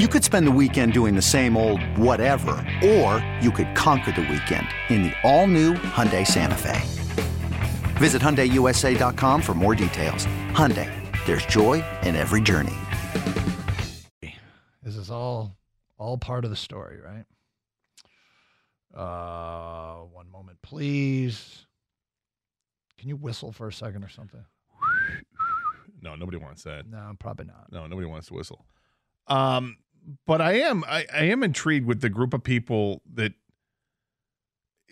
You could spend the weekend doing the same old whatever, or you could conquer the weekend in the all-new Hyundai Santa Fe. Visit HyundaiUSA.com for more details. Hyundai, there's joy in every journey. This is all part of the story, right? One moment, please. Can you whistle for a second or something? No, nobody wants that. No, probably not. No, nobody wants to whistle. But I am intrigued with the group of people that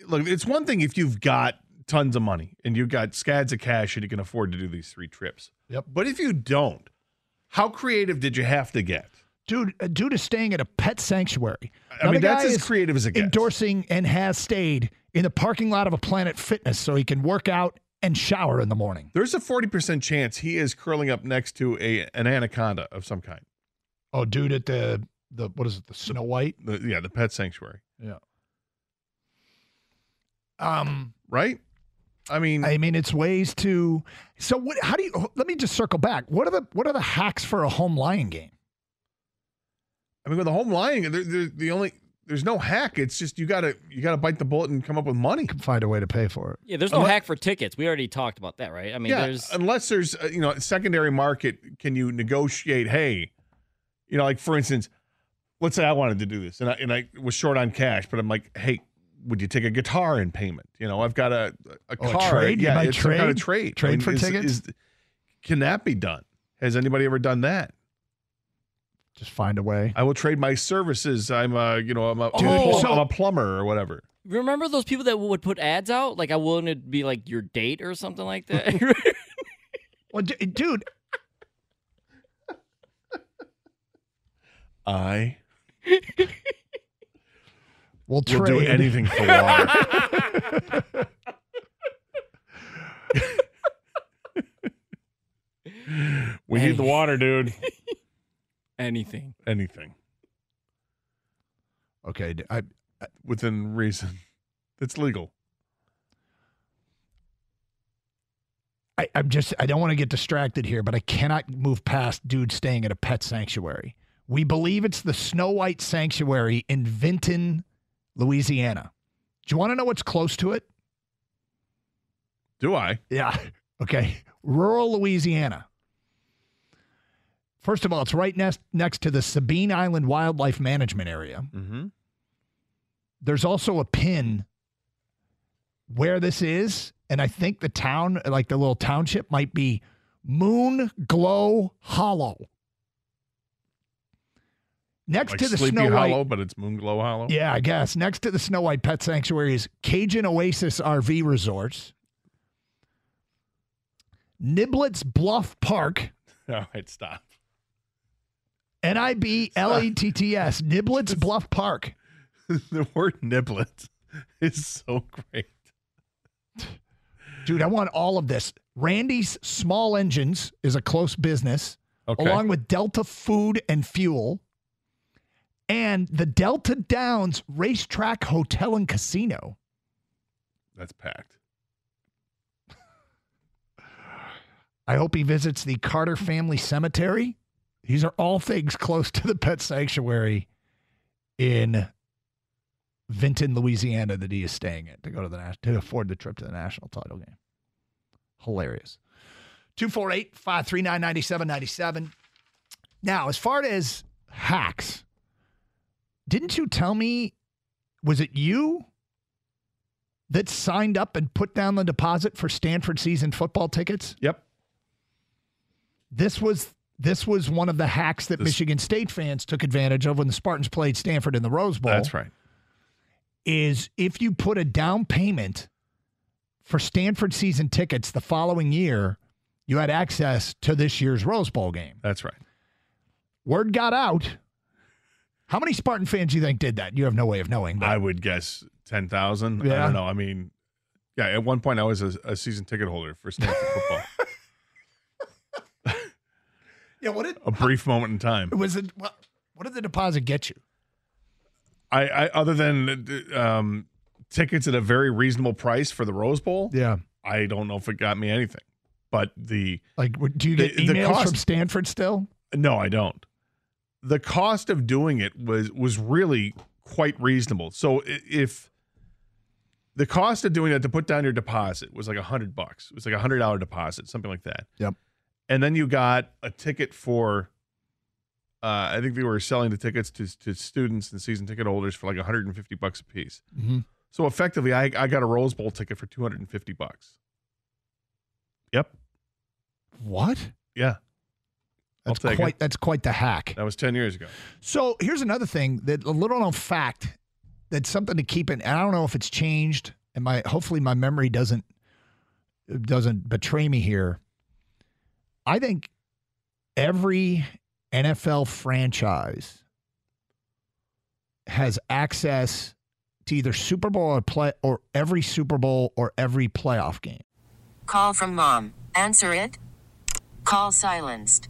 look. It's one thing if you've got tons of money and you've got scads of cash and you can afford to do these three trips. Yep. But if you don't, how creative did you have to get? Due to staying at a pet sanctuary. I mean, that's as creative as it gets. Endorsing and has stayed in the parking lot of a Planet Fitness so he can work out and shower in the morning. There's a 40% chance he is curling up next to an anaconda of some kind. Oh, dude, at the what is it, the Snow White? The pet sanctuary. Yeah. Right? I mean, it's ways to. So what? How do you? Let me just circle back. What are the hacks for a home lion game? I mean, with a home lion, there's no hack. It's just you gotta bite the bullet and come up with money. Find a way to pay for it. Yeah, there's no hack for tickets. We already talked about that, right? I mean, unless there's a secondary market, can you negotiate? Hey, like for instance, let's say I wanted to do this and I was short on cash, but I'm like, hey, would you take a guitar in payment? I've got a car. Trade? Yeah, it's trade? Some kind of trade. Trade for tickets? Can that be done? Has anybody ever done that? Just find a way. I will trade my services. I'm a plumber or whatever. Remember those people that would put ads out? Like I wanted to be like your date or something like that. Well, dude. I will do anything for water. We need the water, dude. Anything. Okay, I within reason. It's legal. I don't want to get distracted here, but I cannot move past dude staying at a pet sanctuary. We believe it's the Snow White Sanctuary in Vinton, Louisiana. Do you want to know what's close to it? Do I? Yeah. Okay. Rural Louisiana. First of all, it's right next to the Sabine Island Wildlife Management Area. Mm-hmm. There's also a pin where this is, and I think the town, like the little township, might be Moonglow Hollow. Next to the Snow White, Hollow, but it's Moonglow Hollow. Yeah, I guess. Next to the Snow White Pet Sanctuary is Cajun Oasis RV Resorts, Niblets Bluff Park. All right, stop. Nibletts, Niblets Bluff Park. The word "niblet" is so great, dude. I want all of this. Randy's Small Engines is a close business, along with Delta Food and Fuel. And the Delta Downs Racetrack Hotel and Casino. That's packed. I hope he visits the Carter Family Cemetery. These are all things close to the pet sanctuary in Vinton, Louisiana that he is staying at to afford the trip to the national title game. Hilarious. 248-539-9797. Now, as far as hacks... Didn't you tell me, was it you that signed up and put down the deposit for Stanford season football tickets? Yep. This was one of the hacks that Michigan State fans took advantage of when the Spartans played Stanford in the Rose Bowl. That's right. Is if you put a down payment for Stanford season tickets the following year, you had access to this year's Rose Bowl game. That's right. Word got out. How many Spartan fans do you think did that? You have no way of knowing. But I would guess 10,000. Yeah. I don't know. I mean, yeah, at one point I was a season ticket holder for Stanford football. Yeah, what did a brief moment in time? Was it what did the deposit get you? I other than tickets at a very reasonable price for the Rose Bowl. Yeah, I don't know if it got me anything. But do you get emails from Stanford still? No, I don't. The cost of doing it was really quite reasonable. So if the cost of doing that to put down your deposit was like $100, it was like $100 deposit, something like that. Yep. And then you got a ticket for, I think they were selling the tickets to students and season ticket holders for like $150 a piece. Mm-hmm. So effectively, I got a Rose Bowl ticket for $250. Yep. What? Yeah. That's quite the hack. That was 10 years ago. So here's another thing, that a little known fact, that's something to keep in. And I don't know if it's changed, and hopefully my memory doesn't betray me here. I think every NFL franchise has access to either Super Bowl or every Super Bowl or every playoff game. Call from mom. Answer it. Call silenced.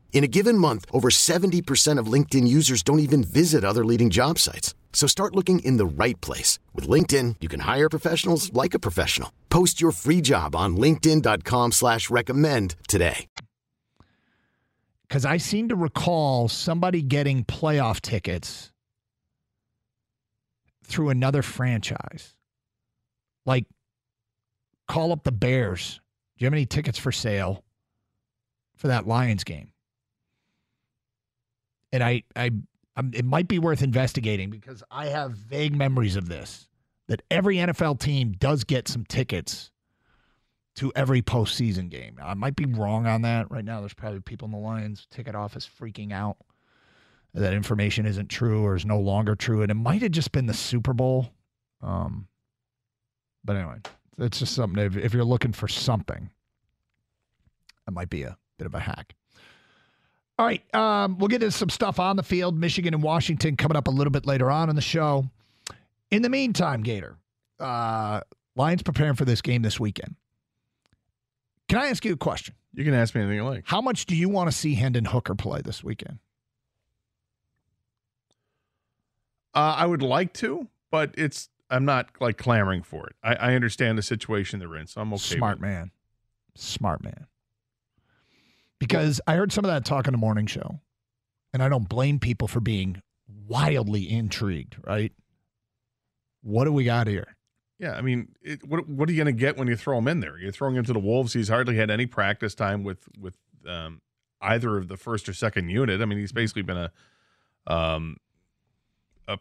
In a given month, over 70% of LinkedIn users don't even visit other leading job sites. So start looking in the right place. With LinkedIn, you can hire professionals like a professional. Post your free job on linkedin.com/recommend today. Because I seem to recall somebody getting playoff tickets through another franchise. Like, call up the Bears. Do you have any tickets for sale for that Lions game? And it might be worth investigating, because I have vague memories of this, that every NFL team does get some tickets to every postseason game. I might be wrong on that. Right now, there's probably people in the Lions ticket office freaking out that information isn't true or is no longer true. And it might have just been the Super Bowl. But anyway, it's just something. If you're looking for something, that might be a bit of a hack. All right, we'll get into some stuff on the field, Michigan and Washington, coming up a little bit later on in the show. In the meantime, Gator, Lions preparing for this game this weekend. Can I ask you a question? You can ask me anything you like. How much do you want to see Hendon Hooker play this weekend? I would like to, but I'm not like clamoring for it. I understand the situation they're in, so I'm okay. Smart man. Because I heard some of that talk on the morning show, and I don't blame people for being wildly intrigued, right? What do we got here? Yeah, I mean, what are you going to get when you throw him in there? You're throwing him to the Wolves. He's hardly had any practice time with either of the first or second unit. I mean, he's basically been a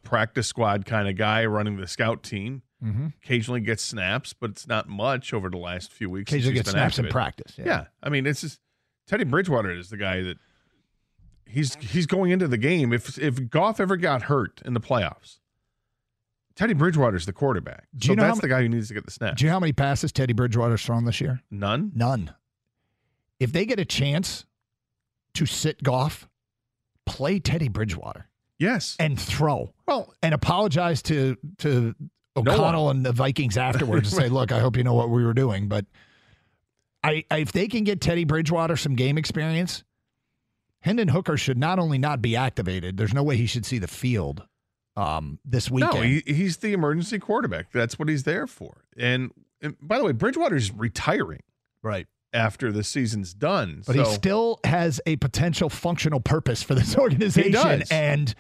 practice squad kind of guy running the scout team. Mm-hmm. Occasionally gets snaps, but it's not much over the last few weeks. Occasionally gets snaps in practice. Yeah, I mean, it's just – Teddy Bridgewater is the guy that he's going into the game. If Goff ever got hurt in the playoffs, Teddy Bridgewater is the quarterback. So that's the guy who needs to get the snap. Do you know how many passes Teddy Bridgewater's thrown this year? None. If they get a chance to sit Goff, play Teddy Bridgewater. Yes. And throw. Well, and apologize to O'Connell and the Vikings afterwards and say, look, I hope you know what we were doing. But I if they can get Teddy Bridgewater some game experience, Hendon Hooker should not only not be activated, there's no way he should see the field this weekend. No, he's the emergency quarterback. That's what he's there for. And by the way, Bridgewater's retiring. Right. After the season's done. But so, he still has a potential functional purpose for this organization. He does. And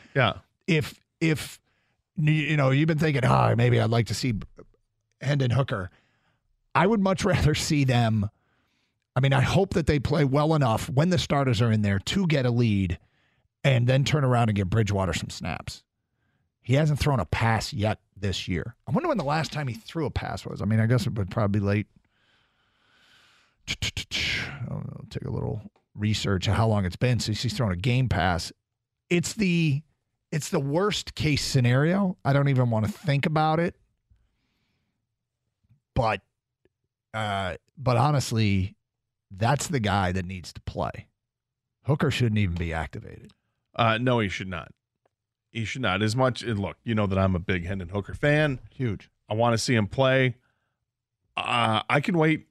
if you know, you've been thinking, maybe I'd like to see Hendon Hooker. I would much rather see them. I mean, I hope that they play well enough when the starters are in there to get a lead and then turn around and get Bridgewater some snaps. He hasn't thrown a pass yet this year. I wonder when the last time he threw a pass was. I mean, I guess it would probably be late. I don't know, take a little research of how long it's been since he's thrown a game pass. It's the worst case scenario. I don't even want to think about it. But honestly, that's the guy that needs to play. Hooker shouldn't even be activated. No, he should not. He should not. As much, and look, you know that I'm a big Hendon Hooker fan. Huge. I want to see him play. I can wait.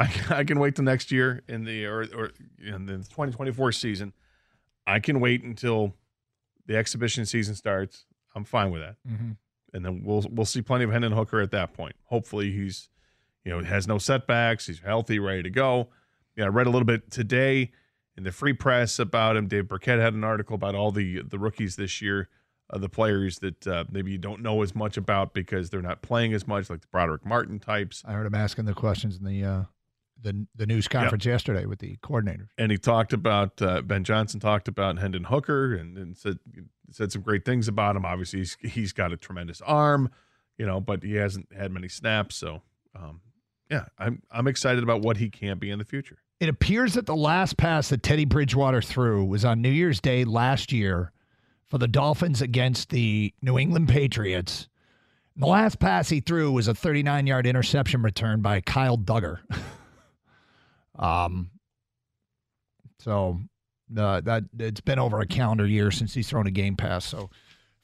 I can wait till next year in the 2024 season. I can wait until the exhibition season starts. I'm fine with that, and then we'll see plenty of Hendon Hooker at that point. Hopefully, he's has no setbacks. He's healthy, ready to go. Yeah, I read a little bit today in the free press about him. Dave Burkett had an article about all the rookies this year, the players that maybe you don't know as much about because they're not playing as much, like the Broderick Martin types. I heard him asking the questions in the news conference yesterday with the coordinators. And he talked about, Ben Johnson talked about Hendon Hooker and said some great things about him. Obviously he's got a tremendous arm, but he hasn't had many snaps. So, I'm excited about what he can be in the future. It appears that the last pass that Teddy Bridgewater threw was on New Year's Day last year for the Dolphins against the New England Patriots. And the last pass he threw was a 39-yard interception return by Kyle Duggar. So that it's been over a calendar year since he's thrown a game pass. So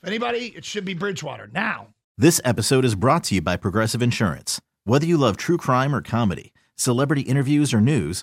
if anybody, it should be Bridgewater now. This episode is brought to you by Progressive Insurance. Whether you love true crime or comedy, celebrity interviews or news,